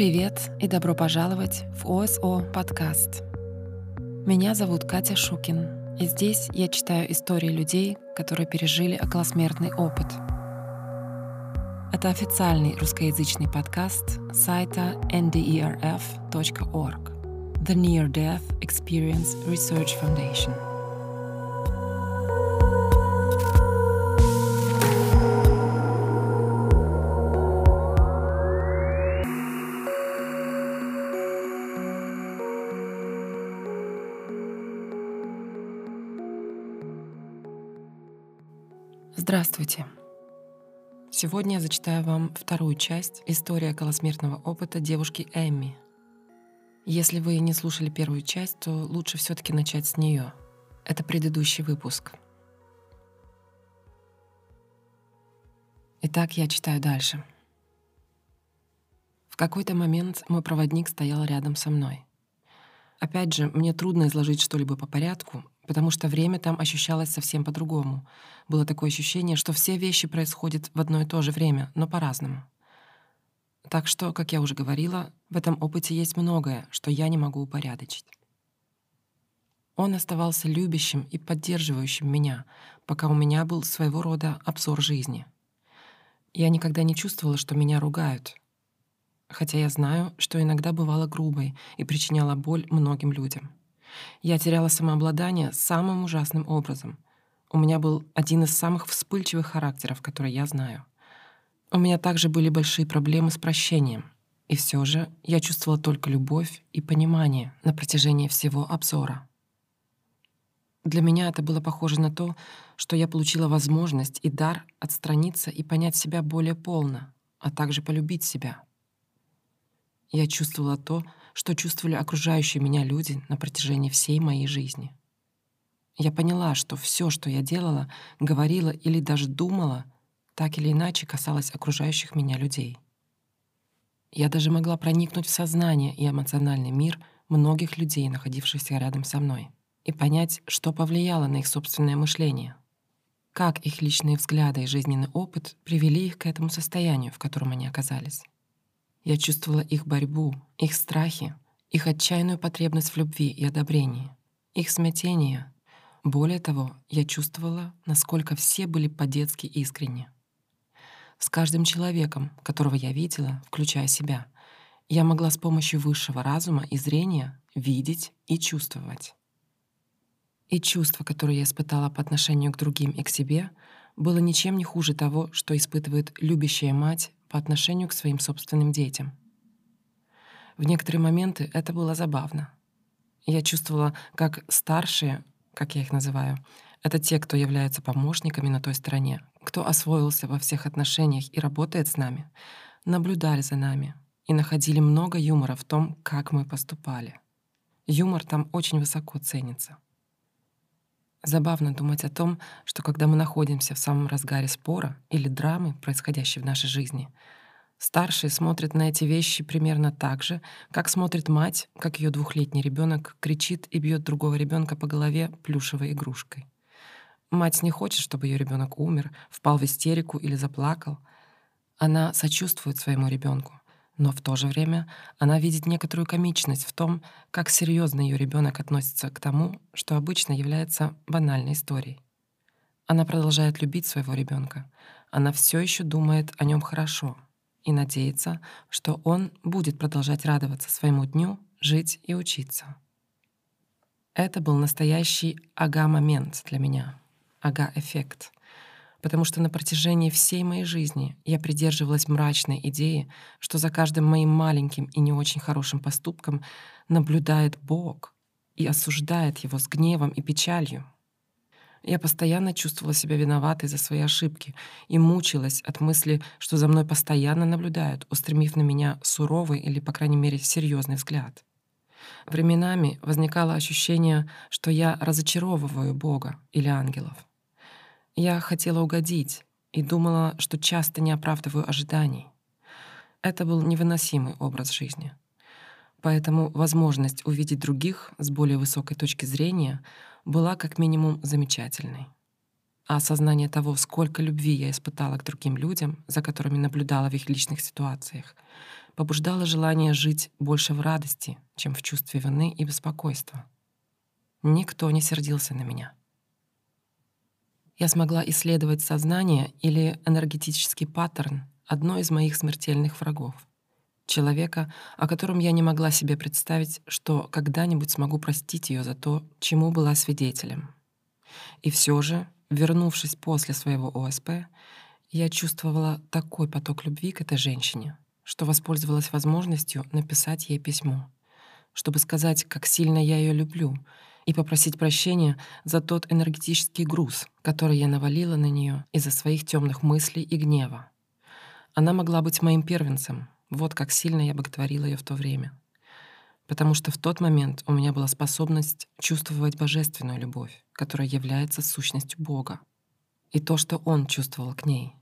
Привет и добро пожаловать в ОСО подкаст. Меня зовут Катя Шукин, и здесь я читаю истории людей, которые пережили околосмертный опыт. Это официальный русскоязычный подкаст сайта nderf.org The Near Death Experience Research Foundation. Здравствуйте! Сегодня я зачитаю вам вторую часть истории околосмертного опыта девушки Эмми. Если вы не слушали первую часть, то лучше все-таки начать с нее. Это предыдущий выпуск. Итак, я читаю дальше. В какой-то момент мой проводник стоял рядом со мной. Опять же, мне трудно изложить что-либо по порядку, потому что время там ощущалось совсем по-другому. Было такое ощущение, что все вещи происходят в одно и то же время, но по-разному. Так что, как я уже говорила, в этом опыте есть многое, что я не могу упорядочить. Он оставался любящим и поддерживающим меня, пока у меня был своего рода обзор жизни. Я никогда не чувствовала, что меня ругают, хотя я знаю, что иногда бывала грубой и причиняла боль многим людям. Я теряла самообладание самым ужасным образом. У меня был один из самых вспыльчивых характеров, которые я знаю. У меня также были большие проблемы с прощением, и все же я чувствовала только любовь и понимание на протяжении всего обзора. Для меня это было похоже на то, что я получила возможность и дар отстраниться и понять себя более полно, а также полюбить себя. Я чувствовала то, что чувствовали окружающие меня люди на протяжении всей моей жизни. Я поняла, что все, что я делала, говорила или даже думала, так или иначе касалось окружающих меня людей. Я даже могла проникнуть в сознание и эмоциональный мир многих людей, находившихся рядом со мной, и понять, что повлияло на их собственное мышление, как их личные взгляды и жизненный опыт привели их к этому состоянию, в котором они оказались. Я чувствовала их борьбу, их страхи, их отчаянную потребность в любви и одобрении, их смятение. Более того, я чувствовала, насколько все были по-детски искренни. С каждым человеком, которого я видела, включая себя, я могла с помощью высшего разума и зрения видеть и чувствовать. И чувство, которое я испытала по отношению к другим и к себе, было ничем не хуже того, что испытывает любящая мать по отношению к своим собственным детям. В некоторые моменты это было забавно. Я чувствовала, как старшие, как я их называю, это те, кто являются помощниками на той стороне, кто освоился во всех отношениях и работает с нами, наблюдали за нами и находили много юмора в том, как мы поступали. Юмор там очень высоко ценится. Забавно думать о том, что когда мы находимся в самом разгаре спора или драмы, происходящей в нашей жизни, старшие смотрят на эти вещи примерно так же, как смотрит мать, как ее двухлетний ребенок кричит и бьет другого ребенка по голове плюшевой игрушкой. Мать не хочет, чтобы ее ребенок умер, впал в истерику или заплакал. Она сочувствует своему ребенку, но в то же время она видит некоторую комичность в том, как серьезно ее ребенок относится к тому, что обычно является банальной историей. Она продолжает любить своего ребенка, она все еще думает о нем хорошо и надеется, что он будет продолжать радоваться своему дню, жить и учиться. Это был настоящий ага-момент для меня. Ага-эффект. Потому что на протяжении всей моей жизни я придерживалась мрачной идеи, что за каждым моим маленьким и не очень хорошим поступком наблюдает Бог и осуждает его с гневом и печалью. Я постоянно чувствовала себя виноватой за свои ошибки и мучилась от мысли, что за мной постоянно наблюдают, устремив на меня суровый или, по крайней мере, серьезный взгляд. Временами возникало ощущение, что я разочаровываю Бога или ангелов. Я хотела угодить и думала, что часто не оправдываю ожиданий. Это был невыносимый образ жизни. Поэтому возможность увидеть других с более высокой точки зрения была как минимум замечательной. А осознание того, сколько любви я испытала к другим людям, за которыми наблюдала в их личных ситуациях, побуждало желание жить больше в радости, чем в чувстве вины и беспокойства. Никто не сердился на меня. Я смогла исследовать сознание или энергетический паттерн одной из моих смертельных врагов, человека, о котором я не могла себе представить, что когда-нибудь смогу простить ее за то, чему была свидетелем. И все же, вернувшись после своего ОСП, я чувствовала такой поток любви к этой женщине, что воспользовалась возможностью написать ей письмо, чтобы сказать, как сильно я ее люблю, и попросить прощения за тот энергетический груз, который я навалила на нее из-за своих темных мыслей и гнева. Она могла быть моим первенцем, вот как сильно я боготворила ее в то время. Потому что в тот момент у меня была способность чувствовать божественную любовь, которая является сущностью Бога, и то, что Он чувствовал к ней.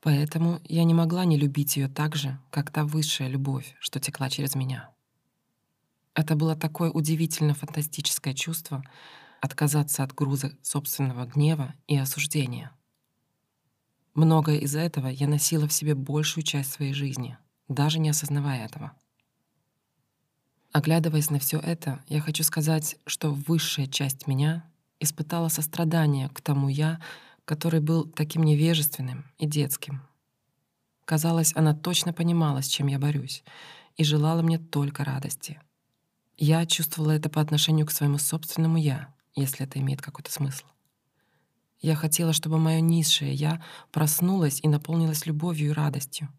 Поэтому я не могла не любить ее так же, как та высшая любовь, что текла через меня. Это было такое удивительно фантастическое чувство отказаться от груза собственного гнева и осуждения. Многое из этого я носила в себе большую часть своей жизни, даже не осознавая этого. Оглядываясь на все это, я хочу сказать, что высшая часть меня испытала сострадание к тому «я», который был таким невежественным и детским. Казалось, она точно понимала, с чем я борюсь, и желала мне только радости. Я чувствовала это по отношению к своему собственному «я», если это имеет какой-то смысл. Я хотела, чтобы мое низшее «я» проснулось и наполнилось любовью и радостью.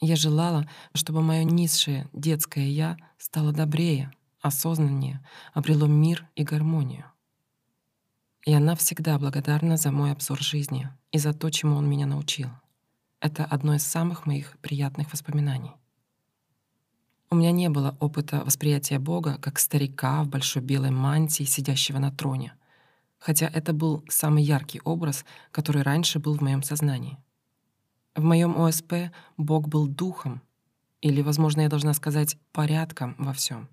Я желала, чтобы мое низшее детское «я» стало добрее, осознаннее, обрело мир и гармонию. И она всегда благодарна за мой обзор жизни и за то, чему он меня научил. Это одно из самых моих приятных воспоминаний. У меня не было опыта восприятия Бога как старика в большой белой мантии, сидящего на троне, хотя это был самый яркий образ, который раньше был в моем сознании. В моем ОСП Бог был духом, или, возможно, я должна сказать, порядком во всем.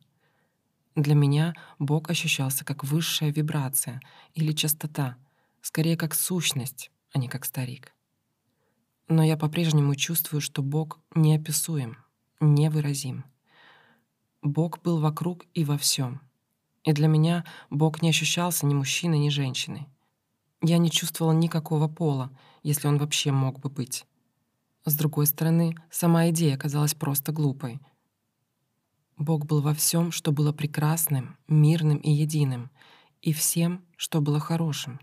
Для меня Бог ощущался как высшая вибрация или частота, скорее как сущность, а не как старик. Но я по-прежнему чувствую, что Бог неописуем, невыразим. Бог был вокруг и во всем. И для меня Бог не ощущался ни мужчиной, ни женщиной. Я не чувствовала никакого пола, если он вообще мог бы быть. С другой стороны, сама идея казалась просто глупой. Бог был во всем, что было прекрасным, мирным и единым, и всем, что было хорошим.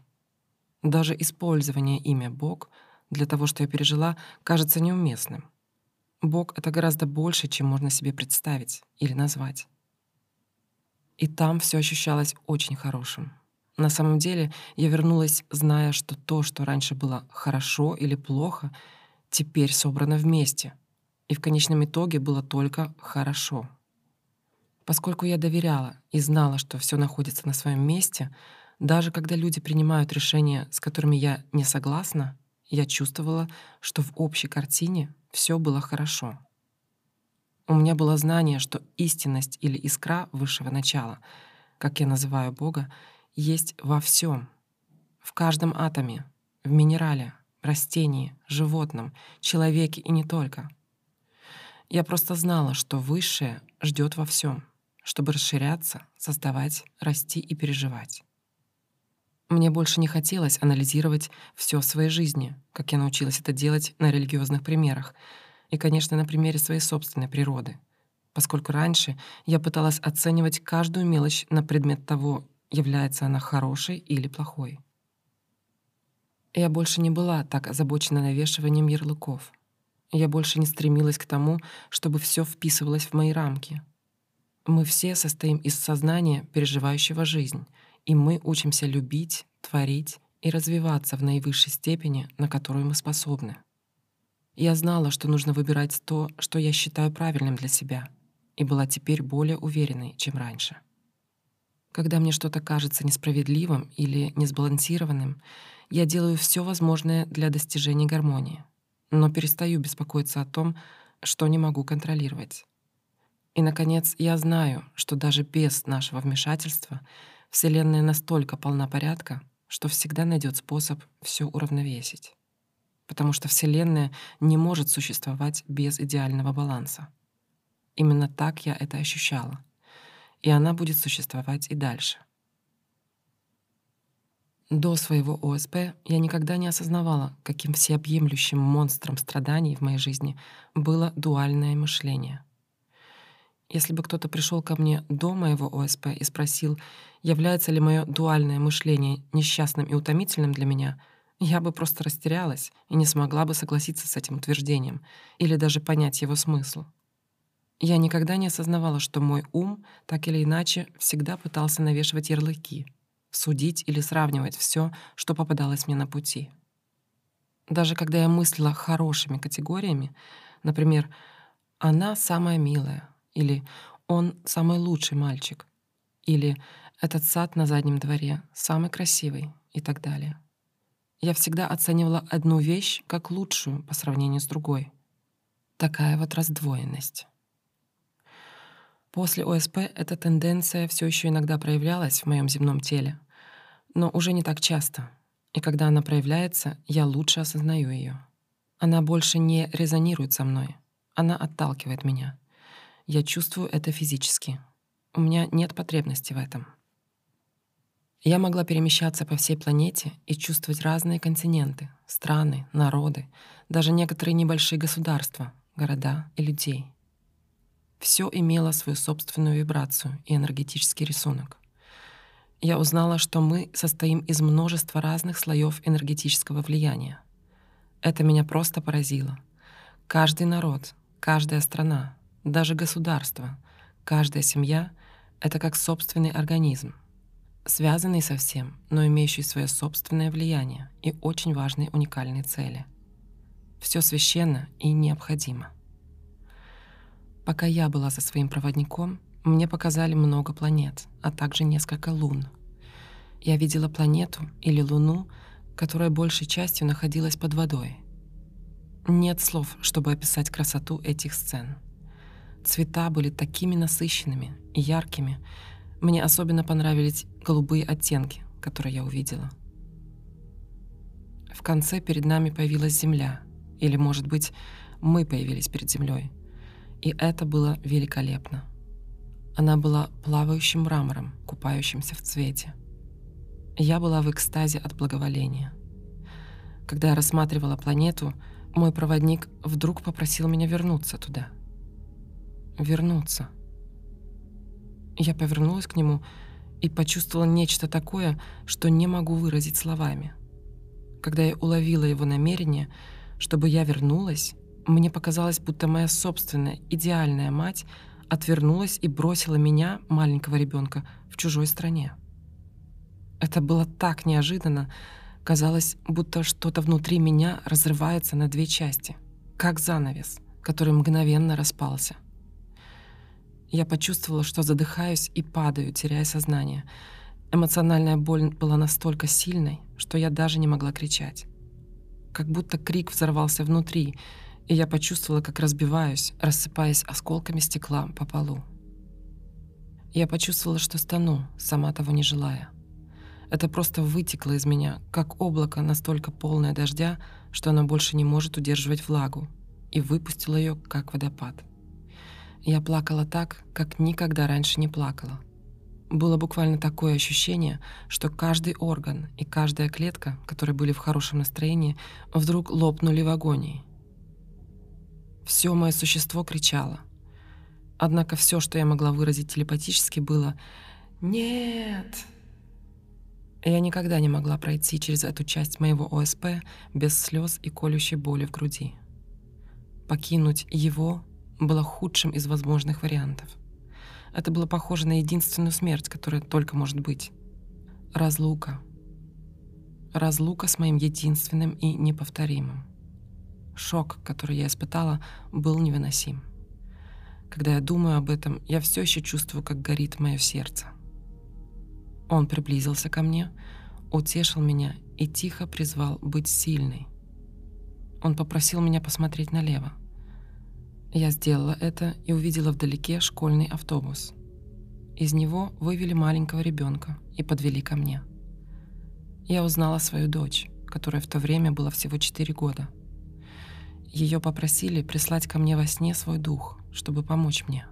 Даже использование имя «Бог» для того, что я пережила, кажется неуместным. Бог — это гораздо больше, чем можно себе представить или назвать. И там все ощущалось очень хорошим. На самом деле я вернулась, зная, что то, что раньше было хорошо или плохо, теперь собрано вместе, и в конечном итоге было только хорошо. Поскольку я доверяла и знала, что все находится на своем месте, даже когда люди принимают решения, с которыми я не согласна, я чувствовала, что в общей картине все было хорошо. У меня было знание, что истинность или искра высшего начала, как я называю Бога, есть во всем, в каждом атоме, в минерале, растении, животном, человеке и не только. Я просто знала, что Высшее ждет во всем, чтобы расширяться, создавать, расти и переживать. Мне больше не хотелось анализировать все в своей жизни, как я научилась это делать на религиозных примерах и, конечно, на примере своей собственной природы, поскольку раньше я пыталась оценивать каждую мелочь на предмет того, является она хорошей или плохой. Я больше не была так озабочена навешиванием ярлыков. Я больше не стремилась к тому, чтобы все вписывалось в мои рамки. Мы все состоим из сознания, переживающего жизнь, и мы учимся любить, творить и развиваться в наивысшей степени, на которую мы способны. Я знала, что нужно выбирать то, что я считаю правильным для себя, и была теперь более уверенной, чем раньше. Когда мне что-то кажется несправедливым или несбалансированным, я делаю все возможное для достижения гармонии, но перестаю беспокоиться о том, что не могу контролировать. И, наконец, я знаю, что даже без нашего вмешательства Вселенная настолько полна порядка, что всегда найдет способ все уравновесить. потому что Вселенная не может существовать без идеального баланса. Именно так я это ощущала. И она будет существовать и дальше. До своего ОСП я никогда не осознавала, каким всеобъемлющим монстром страданий в моей жизни было дуальное мышление. Если бы кто-то пришел ко мне до моего ОСП и спросил, является ли мое дуальное мышление несчастным и утомительным для меня, я бы просто растерялась и не смогла бы согласиться с этим утверждением или даже понять его смысл. Я никогда не осознавала, что мой ум, так или иначе, всегда пытался навешивать ярлыки, судить или сравнивать все, что попадалось мне на пути. Даже когда я мыслила хорошими категориями, например, «она самая милая», или «он самый лучший мальчик», или «этот сад на заднем дворе самый красивый» и так далее. Я всегда оценивала одну вещь как лучшую по сравнению с другой. Такая вот раздвоенность. После ОСП эта тенденция все еще иногда проявлялась в моем земном теле, но уже не так часто, и когда она проявляется, я лучше осознаю ее. Она больше не резонирует со мной, она отталкивает меня. Я чувствую это физически. У меня нет потребности в этом. Я могла перемещаться по всей планете и чувствовать разные континенты, страны, народы, даже некоторые небольшие государства, города и людей. Все имело свою собственную вибрацию и энергетический рисунок. Я узнала, что мы состоим из множества разных слоев энергетического влияния. Это меня просто поразило. Каждый народ, каждая страна, даже государство, каждая семья — это как собственный организм, связанный со всем, но имеющий свое собственное влияние и очень важные уникальные цели. Все священно и необходимо. Пока я была со своим проводником, мне показали много планет, а также несколько лун. Я видела планету или луну, которая большей частью находилась под водой. Нет слов, чтобы описать красоту этих сцен. Цвета были такими насыщенными и яркими. Мне особенно понравились голубые оттенки, которые я увидела. В конце перед нами появилась Земля, или, может быть, мы появились перед Землей. И это было великолепно. Она была плавающим мрамором, купающимся в цвете. Я была в экстазе от благоволения. Когда я рассматривала планету, мой проводник вдруг попросил меня вернуться туда. Вернуться. Я повернулась к нему и почувствовала нечто такое, что не могу выразить словами. Когда я уловила его намерение, чтобы я вернулась, мне показалось, будто моя собственная идеальная мать отвернулась и бросила меня, маленького ребенка, в чужой стране. Это было так неожиданно. Казалось, будто что-то внутри меня разрывается на две части, как занавес, который мгновенно распался. Я почувствовала, что задыхаюсь и падаю, теряя сознание. Эмоциональная боль была настолько сильной, что я даже не могла кричать. Как будто крик взорвался внутри, и я почувствовала, как разбиваюсь, рассыпаясь осколками стекла по полу. Я почувствовала, что стану, сама того не желая. Это просто вытекло из меня, как облако, настолько полное дождя, что оно больше не может удерживать влагу, и выпустило ее, как водопад. Я плакала так, как никогда раньше не плакала. Было буквально такое ощущение, что каждый орган и каждая клетка, которые были в хорошем настроении, вдруг лопнули в агонии. Все мое существо кричало. Однако все, что я могла выразить телепатически, было «Нет!». Я никогда не могла пройти через эту часть моего ОСП без слез и колющей боли в груди. Покинуть его было худшим из возможных вариантов. Это было похоже на единственную смерть, которая только может быть. Разлука. Разлука с моим единственным и неповторимым. Шок, который я испытала, был невыносим. Когда я думаю об этом, я все еще чувствую, как горит мое сердце. Он приблизился ко мне, утешил меня и тихо призвал быть сильной. Он попросил меня посмотреть налево. Я сделала это и увидела вдалеке школьный автобус. Из него вывели маленького ребенка и подвели ко мне. Я узнала свою дочь, которая в то время была всего 4 года. Ее попросили прислать ко мне во сне свой дух, чтобы помочь мне.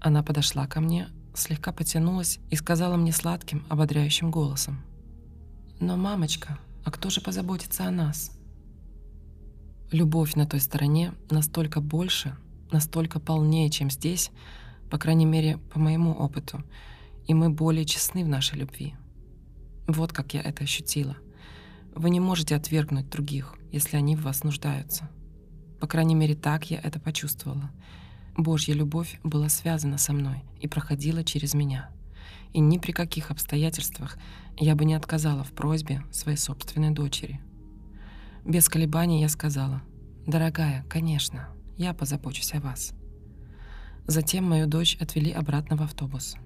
Она подошла ко мне, слегка потянулась и сказала мне сладким, ободряющим голосом: «Но, мамочка, а кто же позаботится о нас?» Любовь на той стороне настолько больше, настолько полнее, чем здесь, по крайней мере, по моему опыту, и мы более честны в нашей любви. Вот как я это ощутила. Вы не можете отвергнуть других, если они в вас нуждаются. По крайней мере, так я это почувствовала. Божья любовь была связана со мной и проходила через меня. И ни при каких обстоятельствах я бы не отказала в просьбе своей собственной дочери. Без колебаний я сказала: «Дорогая, конечно, я позабочусь о вас». Затем мою дочь отвели обратно в автобус.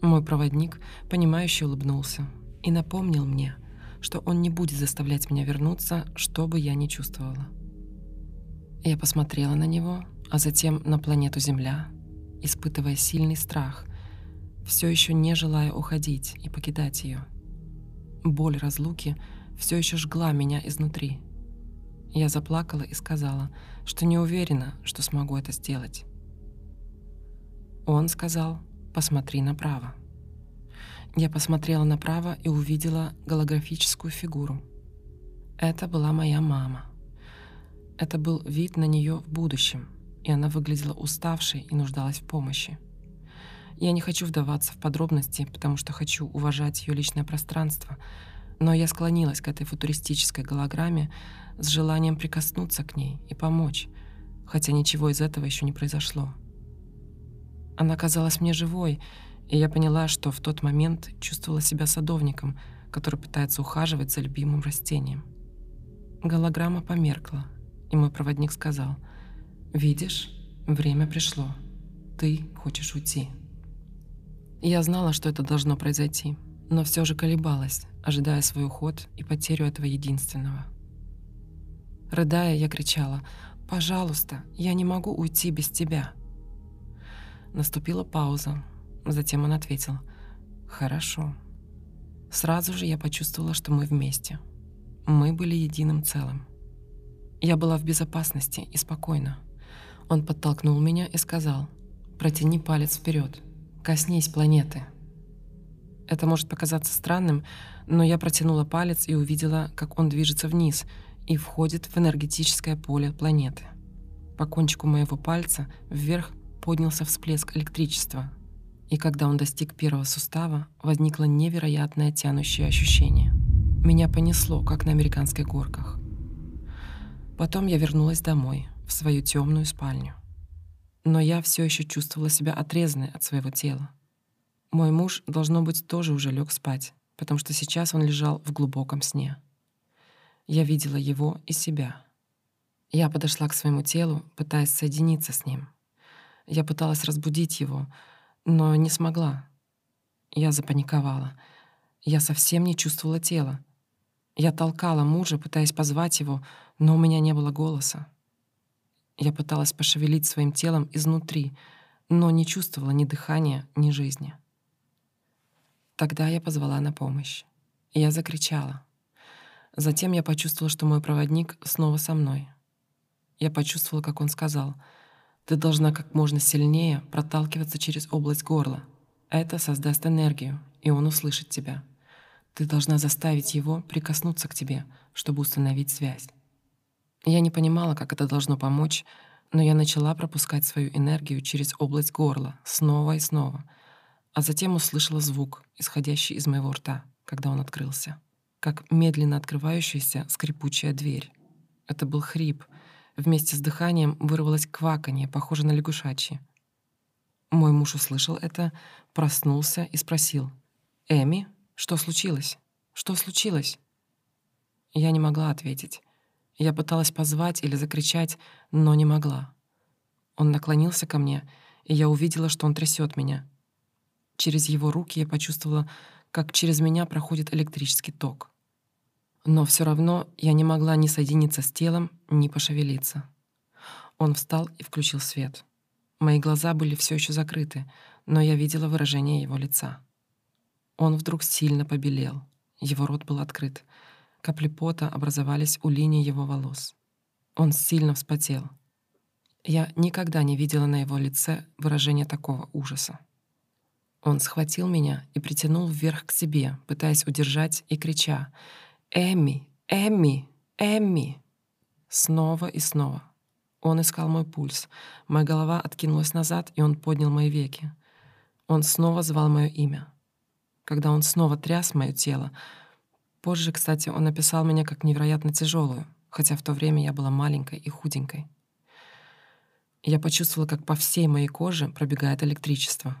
Мой проводник, понимающе улыбнулся и напомнил мне, что он не будет заставлять меня вернуться, что бы я ни чувствовала. Я посмотрела на него, а затем на планету Земля, испытывая сильный страх, все еще не желая уходить и покидать ее. Боль разлуки все еще жгла меня изнутри. Я заплакала и сказала, что не уверена, что смогу это сделать. Он сказал: «Посмотри направо». Я посмотрела направо и увидела голографическую фигуру. Это была моя мама. Это был вид на нее в будущем, и она выглядела уставшей и нуждалась в помощи. Я не хочу вдаваться в подробности, потому что хочу уважать ее личное пространство, но я склонилась к этой футуристической голограмме с желанием прикоснуться к ней и помочь, хотя ничего из этого еще не произошло. Она казалась мне живой, и я поняла, что в тот момент чувствовала себя садовником, который пытается ухаживать за любимым растением. Голограмма померкла, и мой проводник сказал: «Видишь, время пришло. Ты хочешь уйти». Я знала, что это должно произойти, но все же колебалась, ожидая свой уход и потерю этого единственного. Рыдая, я кричала: «Пожалуйста, я не могу уйти без тебя». Наступила пауза. Затем он ответил: «Хорошо». Сразу же я почувствовала, что мы вместе. Мы были единым целым. Я была в безопасности и спокойна. Он подтолкнул меня и сказал: «Протяни палец вперед, коснись планеты». Это может показаться странным, но я протянула палец и увидела, как он движется вниз и входит в энергетическое поле планеты. По кончику моего пальца вверх поднялся всплеск электричества, и когда он достиг первого сустава, возникло невероятное тянущее ощущение. Меня понесло, как на американских горках. Потом я вернулась домой, в свою темную спальню. Но я все еще чувствовала себя отрезанной от своего тела. Мой муж, должно быть, тоже уже лег спать, потому что сейчас он лежал в глубоком сне. Я видела его и себя. Я подошла к своему телу, пытаясь соединиться с ним. Я пыталась разбудить его, но не смогла. Я запаниковала. Я совсем не чувствовала тела. Я толкала мужа, пытаясь позвать его, но у меня не было голоса. Я пыталась пошевелить своим телом изнутри, но не чувствовала ни дыхания, ни жизни. Тогда я позвала на помощь. Я закричала. Затем я почувствовала, что мой проводник снова со мной. Я почувствовала, как он сказал: «Ты должна как можно сильнее проталкиваться через область горла. Это создаст энергию, и он услышит тебя. Ты должна заставить его прикоснуться к тебе, чтобы установить связь». Я не понимала, как это должно помочь, но я начала пропускать свою энергию через область горла снова и снова, а затем услышала звук, исходящий из моего рта, когда он открылся, как медленно открывающаяся скрипучая дверь. Это был хрип. Вместе с дыханием вырвалось кваканье, похоже на лягушачье. Мой муж услышал это, проснулся и спросил: «Эмми, что случилось? Что случилось?» Я не могла ответить. Я пыталась позвать или закричать, но не могла. Он наклонился ко мне, и я увидела, что он трясет меня. Через его руки я почувствовала, как через меня проходит электрический ток. Но все равно я не могла ни соединиться с телом, ни пошевелиться. Он встал и включил свет. Мои глаза были все еще закрыты, но я видела выражение его лица. Он вдруг сильно побелел. Его рот был открыт. Капли пота образовались у линии его волос. Он сильно вспотел. Я никогда не видела на его лице выражения такого ужаса. Он схватил меня и притянул вверх к себе, пытаясь удержать и крича: «Эмми! Эмми! Эмми!» Снова и снова. Он искал мой пульс. Моя голова откинулась назад, и он поднял мои веки. Он снова звал мое имя. Когда он снова тряс мое тело... Позже, кстати, он описал меня как невероятно тяжелую, хотя в то время я была маленькой и худенькой. Я почувствовала, как по всей моей коже пробегает электричество.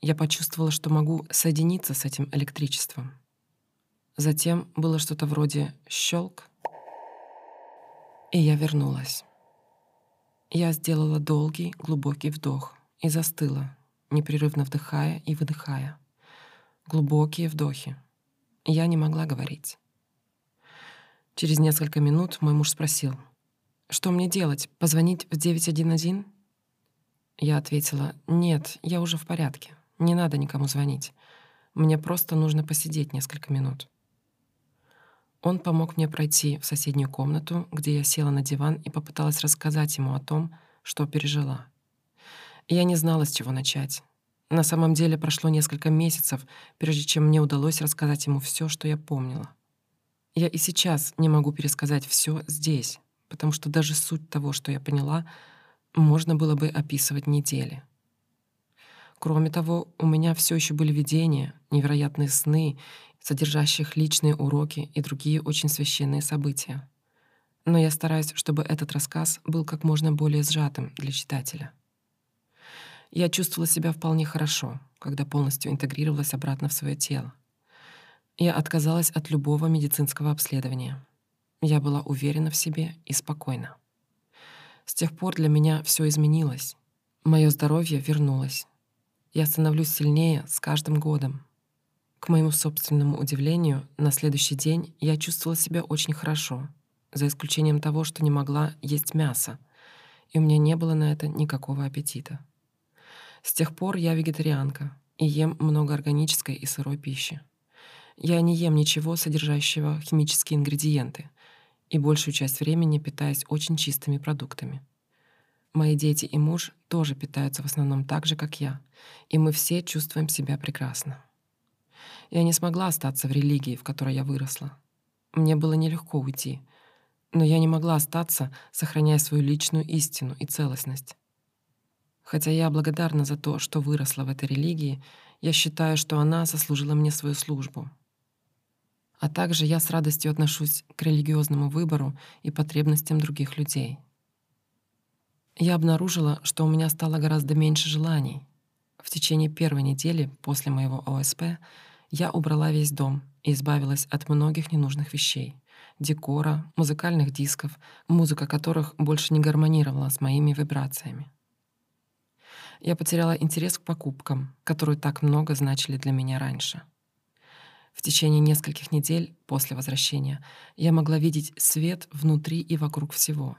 Я почувствовала, что могу соединиться с этим электричеством. Затем было что-то вроде щелк, и я вернулась. Я сделала долгий, глубокий вдох и застыла, непрерывно вдыхая и выдыхая. Глубокие вдохи. Я не могла говорить. Через несколько минут мой муж спросил: «Что мне делать? Позвонить в 911?» Я ответила: «Нет, я уже в порядке. Не надо никому звонить. Мне просто нужно посидеть несколько минут». Он помог мне пройти в соседнюю комнату, где я села на диван и попыталась рассказать ему о том, что пережила. Я не знала, с чего начать. На самом деле прошло несколько месяцев, прежде чем мне удалось рассказать ему все, что я помнила. Я и сейчас не могу пересказать все здесь, потому что даже суть того, что я поняла, можно было бы описывать недели. Кроме того, у меня все еще были видения, невероятные сны, содержащих личные уроки и другие очень священные события. Но я стараюсь, чтобы этот рассказ был как можно более сжатым для читателя. Я чувствовала себя вполне хорошо, когда полностью интегрировалась обратно в свое тело. Я отказалась от любого медицинского обследования. Я была уверена в себе и спокойна. С тех пор для меня все изменилось. Мое здоровье вернулось. Я становлюсь сильнее с каждым годом. К моему собственному удивлению, на следующий день я чувствовала себя очень хорошо, за исключением того, что не могла есть мясо, и у меня не было на это никакого аппетита. С тех пор я вегетарианка и ем много органической и сырой пищи. Я не ем ничего, содержащего химические ингредиенты, и большую часть времени питаюсь очень чистыми продуктами. Мои дети и муж тоже питаются в основном так же, как я, и мы все чувствуем себя прекрасно. Я не смогла остаться в религии, в которой я выросла. Мне было нелегко уйти, но я не могла остаться, сохраняя свою личную истину и целостность. Хотя я благодарна за то, что выросла в этой религии, я считаю, что она сослужила мне свою службу. А также я с радостью отношусь к религиозному выбору и потребностям других людей. Я обнаружила, что у меня стало гораздо меньше желаний. В течение первой недели после моего ОСП я убрала весь дом и избавилась от многих ненужных вещей — декора, музыкальных дисков, музыка которых больше не гармонировала с моими вибрациями. Я потеряла интерес к покупкам, которые так много значили для меня раньше. В течение нескольких недель после возвращения я могла видеть свет внутри и вокруг всего.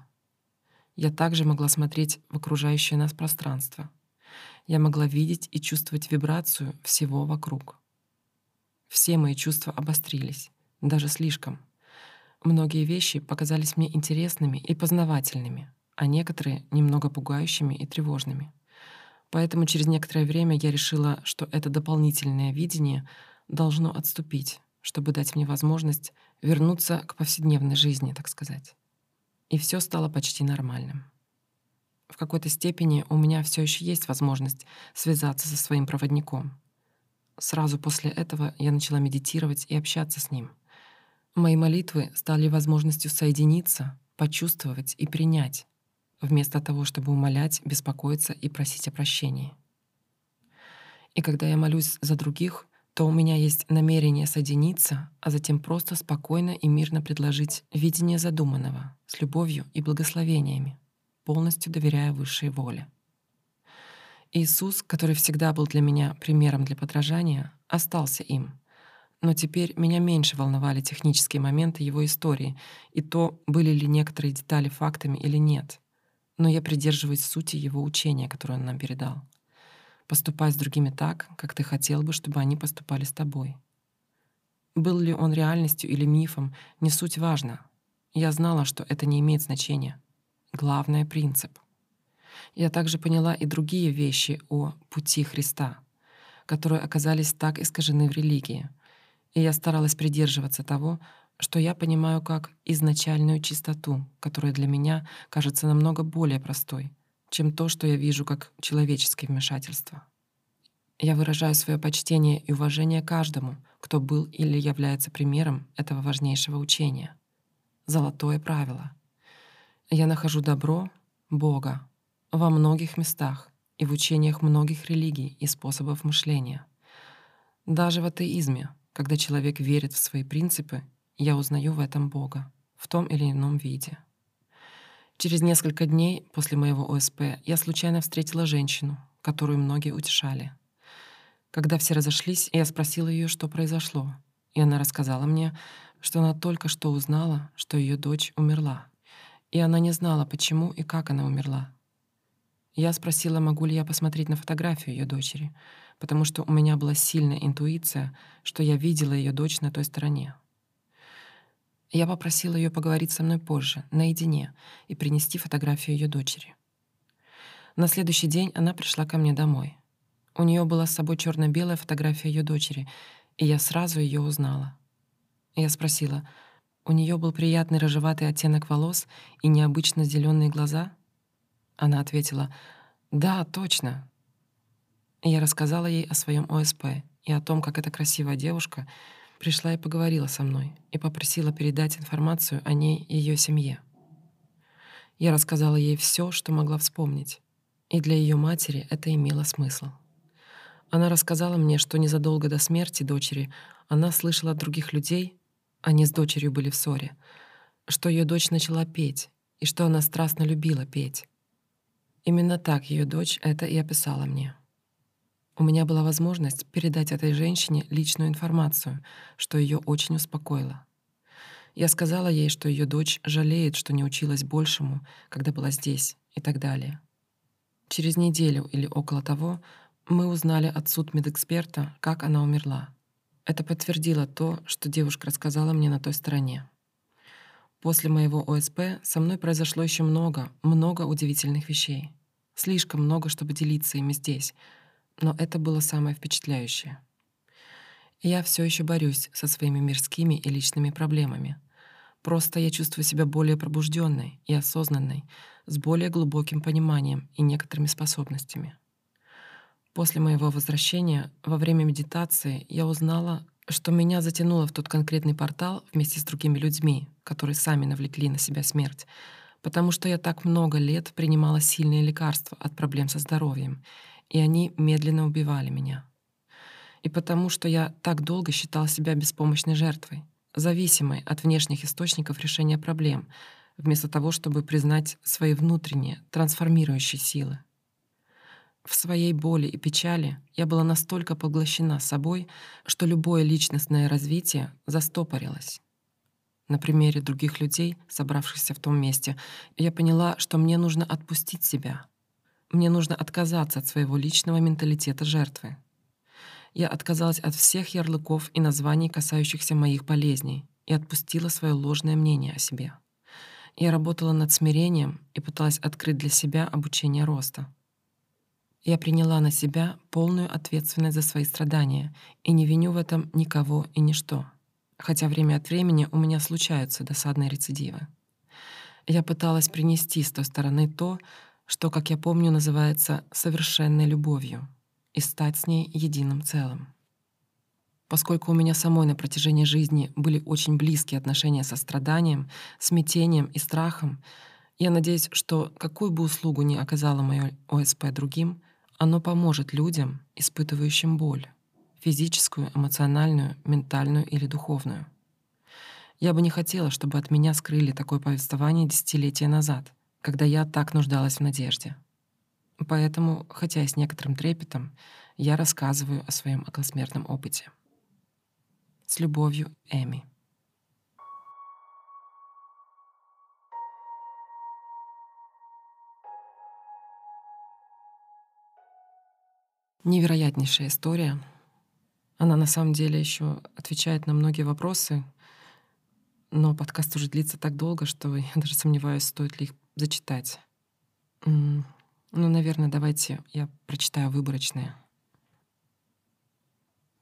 Я также могла смотреть в окружающее нас пространство. Я могла видеть и чувствовать вибрацию всего вокруг. Все мои чувства обострились, даже слишком. Многие вещи показались мне интересными и познавательными, а некоторые — немного пугающими и тревожными. Поэтому через некоторое время я решила, что это дополнительное видение должно отступить, чтобы дать мне возможность вернуться к повседневной жизни, так сказать. И все стало почти нормальным. В какой-то степени у меня все еще есть возможность связаться со своим проводником. Сразу после этого я начала медитировать и общаться с ним. Мои молитвы стали возможностью соединиться, почувствовать и принять, вместо того, чтобы умолять, беспокоиться и просить о прощении. И когда я молюсь за других, то у меня есть намерение соединиться, а затем просто спокойно и мирно предложить видение задуманного, с любовью и благословениями, полностью доверяя высшей воле. Иисус, который всегда был для меня примером для подражания, остался им. Но теперь меня меньше волновали технические моменты его истории и то, были ли некоторые детали фактами или нет. Но я придерживаюсь сути его учения, которое он нам передал. Поступай с другими так, как ты хотел бы, чтобы они поступали с тобой. Был ли он реальностью или мифом, не суть важно. Я знала, что это не имеет значения, главный принцип. Я также поняла и другие вещи о пути Христа, которые оказались так искажены в религии, и я старалась придерживаться того, что я понимаю как изначальную чистоту, которая для меня кажется намного более простой, чем то, что я вижу как человеческое вмешательство. Я выражаю свое почтение и уважение каждому, кто был или является примером этого важнейшего учения. Золотое правило. Я нахожу добро Бога во многих местах и в учениях многих религий и способов мышления. Даже в атеизме, когда человек верит в свои принципы, я узнаю в этом Бога, в том или ином виде. Через несколько дней после моего ОСП я случайно встретила женщину, которую многие утешали. Когда все разошлись, я спросила ее, что произошло, и она рассказала мне, что она только что узнала, что ее дочь умерла, и она не знала, почему и как она умерла. Я спросила, могу ли я посмотреть на фотографию ее дочери, потому что у меня была сильная интуиция, что я видела ее дочь на той стороне. Я попросила ее поговорить со мной позже, наедине, и принести фотографию ее дочери. На следующий день она пришла ко мне домой. У нее была с собой черно-белая фотография ее дочери, и я сразу ее узнала. Я спросила, у нее был приятный рыжеватый оттенок волос и необычно зеленые глаза? Она ответила, да, точно. Я рассказала ей о своем ОСП и о том, как эта красивая девушка пришла и поговорила со мной и попросила передать информацию о ней и ее семье. Я рассказала ей все, что могла вспомнить, и для ее матери это имело смысл. Она рассказала мне, что незадолго до смерти дочери она слышала от других людей, они с дочерью были в ссоре, что ее дочь начала петь и что она страстно любила петь. Именно так ее дочь это и описала мне. У меня была возможность передать этой женщине личную информацию, что ее очень успокоило. Я сказала ей, что ее дочь жалеет, что не училась большему, когда была здесь, и так далее. Через неделю или около того мы узнали от судмедэксперта, как она умерла. Это подтвердило то, что девушка рассказала мне на той стороне. После моего ОСП со мной произошло еще много удивительных вещей. Слишком много, чтобы делиться ими здесь — но это было самое впечатляющее. Я все еще борюсь со своими мирскими и личными проблемами. Просто я чувствую себя более пробужденной и осознанной, с более глубоким пониманием и некоторыми способностями. После моего возвращения, во время медитации, я узнала, что меня затянуло в тот конкретный портал вместе с другими людьми, которые сами навлекли на себя смерть, потому что я так много лет принимала сильные лекарства от проблем со здоровьем, и они медленно убивали меня. И потому что я так долго считала себя беспомощной жертвой, зависимой от внешних источников решения проблем, вместо того, чтобы признать свои внутренние, трансформирующие силы. В своей боли и печали я была настолько поглощена собой, что любое личностное развитие застопорилось. На примере других людей, собравшихся в том месте, я поняла, что мне нужно отпустить себя. Мне нужно отказаться от своего личного менталитета жертвы. Я отказалась от всех ярлыков и названий, касающихся моих болезней, и отпустила свое ложное мнение о себе. Я работала над смирением и пыталась открыть для себя обучение роста. Я приняла на себя полную ответственность за свои страдания и не виню в этом никого и ничто, хотя время от времени у меня случаются досадные рецидивы. Я пыталась принести с той стороны то, что, как я помню, называется «совершенной любовью», и стать с ней единым целым. Поскольку у меня самой на протяжении жизни были очень близкие отношения со страданием, смятением и страхом, я надеюсь, что какую бы услугу ни оказало мое ОСП другим, оно поможет людям, испытывающим боль — физическую, эмоциональную, ментальную или духовную. Я бы не хотела, чтобы от меня скрыли такое повествование десятилетия назад, когда я так нуждалась в надежде. Поэтому, хотя и с некоторым трепетом, я рассказываю о своем околосмертном опыте. С любовью, Эмми. Невероятнейшая история. Она на самом деле еще отвечает на многие вопросы, но подкаст уже длится так долго, что я даже сомневаюсь, стоит ли их зачитать. Наверное, давайте я прочитаю выборочные.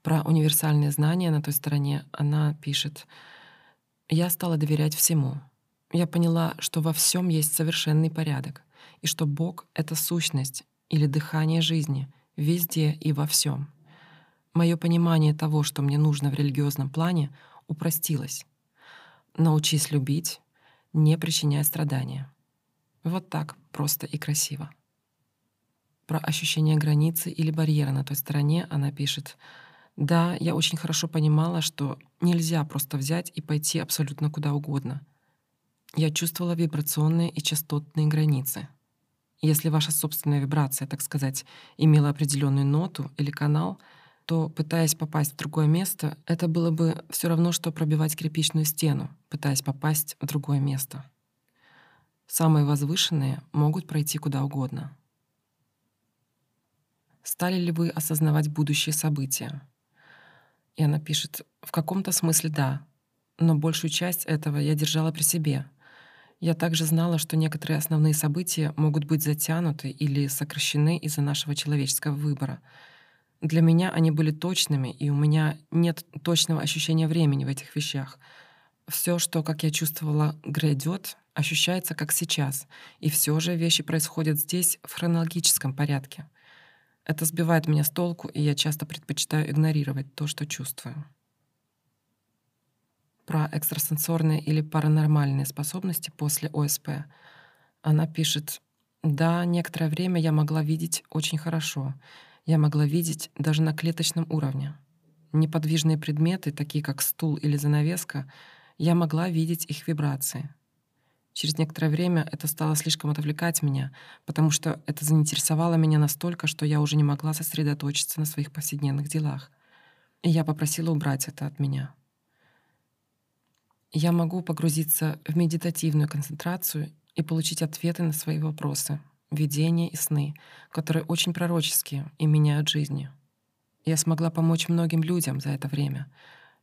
Про универсальные знания на той стороне она пишет: «Я стала доверять всему. Я поняла, что во всем есть совершенный порядок, и что Бог — это сущность или дыхание жизни, везде и во всем. Мое понимание того, что мне нужно в религиозном плане, упростилось. Научись любить, не причиняя страдания». Вот так просто и красиво. Про ощущение границы или барьера на той стороне она пишет: «Да, я очень хорошо понимала, что нельзя просто взять и пойти абсолютно куда угодно. Я чувствовала вибрационные и частотные границы. Если ваша собственная вибрация, так сказать, имела определенную ноту или канал, то, пытаясь попасть в другое место, это было бы все равно, что пробивать кирпичную стену, пытаясь попасть в другое место. Самые возвышенные могут пройти куда угодно». «Стали ли вы осознавать будущие события?» И она пишет: «В каком-то смысле да, но большую часть этого я держала при себе. Я также знала, что некоторые основные события могут быть затянуты или сокращены из-за нашего человеческого выбора. Для меня они были точными, и у меня нет точного ощущения времени в этих вещах. Все, что, как я чувствовала, грядет, ощущается как сейчас, и все же вещи происходят здесь в хронологическом порядке. Это сбивает меня с толку, и я часто предпочитаю игнорировать то, что чувствую». Про экстрасенсорные или паранормальные способности после ОСП она пишет: «Да, некоторое время я могла видеть очень хорошо. Я могла видеть даже на клеточном уровне. Неподвижные предметы, такие как стул или занавеска, я могла видеть их вибрации. Через некоторое время это стало слишком отвлекать меня, потому что это заинтересовало меня настолько, что я уже не могла сосредоточиться на своих повседневных делах. И я попросила убрать это от меня. Я могу погрузиться в медитативную концентрацию и получить ответы на свои вопросы, видения и сны, которые очень пророческие и меняют жизни. Я смогла помочь многим людям за это время,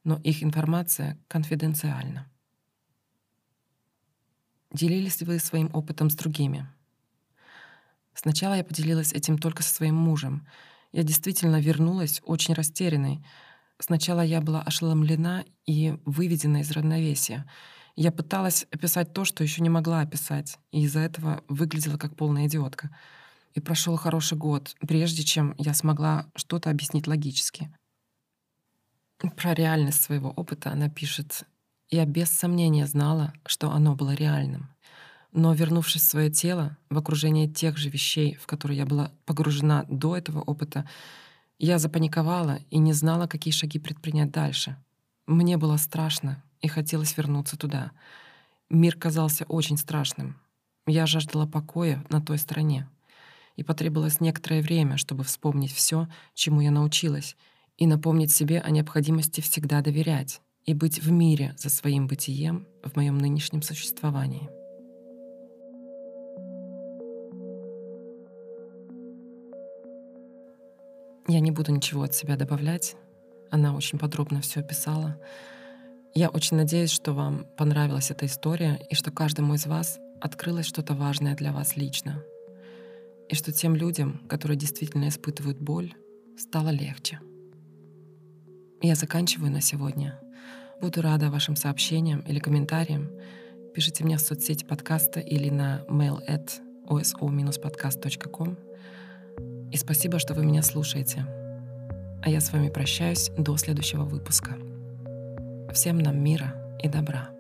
но их информация конфиденциальна». Делились ли вы своим опытом с другими? «Сначала я поделилась этим только со своим мужем. Я действительно вернулась очень растерянной. Сначала я была ошеломлена и выведена из равновесия. Я пыталась описать то, что еще не могла описать, и из-за этого выглядела как полная идиотка. И прошел хороший год, прежде чем я смогла что-то объяснить логически». Про реальность своего опыта она пишет: «Я без сомнения знала, что оно было реальным. Но, вернувшись в свое тело, в окружение тех же вещей, в которые я была погружена до этого опыта, я запаниковала и не знала, какие шаги предпринять дальше. Мне было страшно, и хотелось вернуться туда. Мир казался очень страшным. Я жаждала покоя на той стороне. И потребовалось некоторое время, чтобы вспомнить все, чему я научилась, и напомнить себе о необходимости всегда доверять и быть в мире со своим бытием в моем нынешнем существовании». Я не буду ничего от себя добавлять. Она очень подробно все описала. Я очень надеюсь, что вам понравилась эта история и что каждому из вас открылось что-то важное для вас лично. И что тем людям, которые действительно испытывают боль, стало легче. Я заканчиваю на сегодня. Буду рада вашим сообщениям или комментариям. Пишите мне в соцсети подкаста или на mail@oso-podcast.com. И спасибо, что вы меня слушаете. А я с вами прощаюсь до следующего выпуска. Всем нам мира и добра.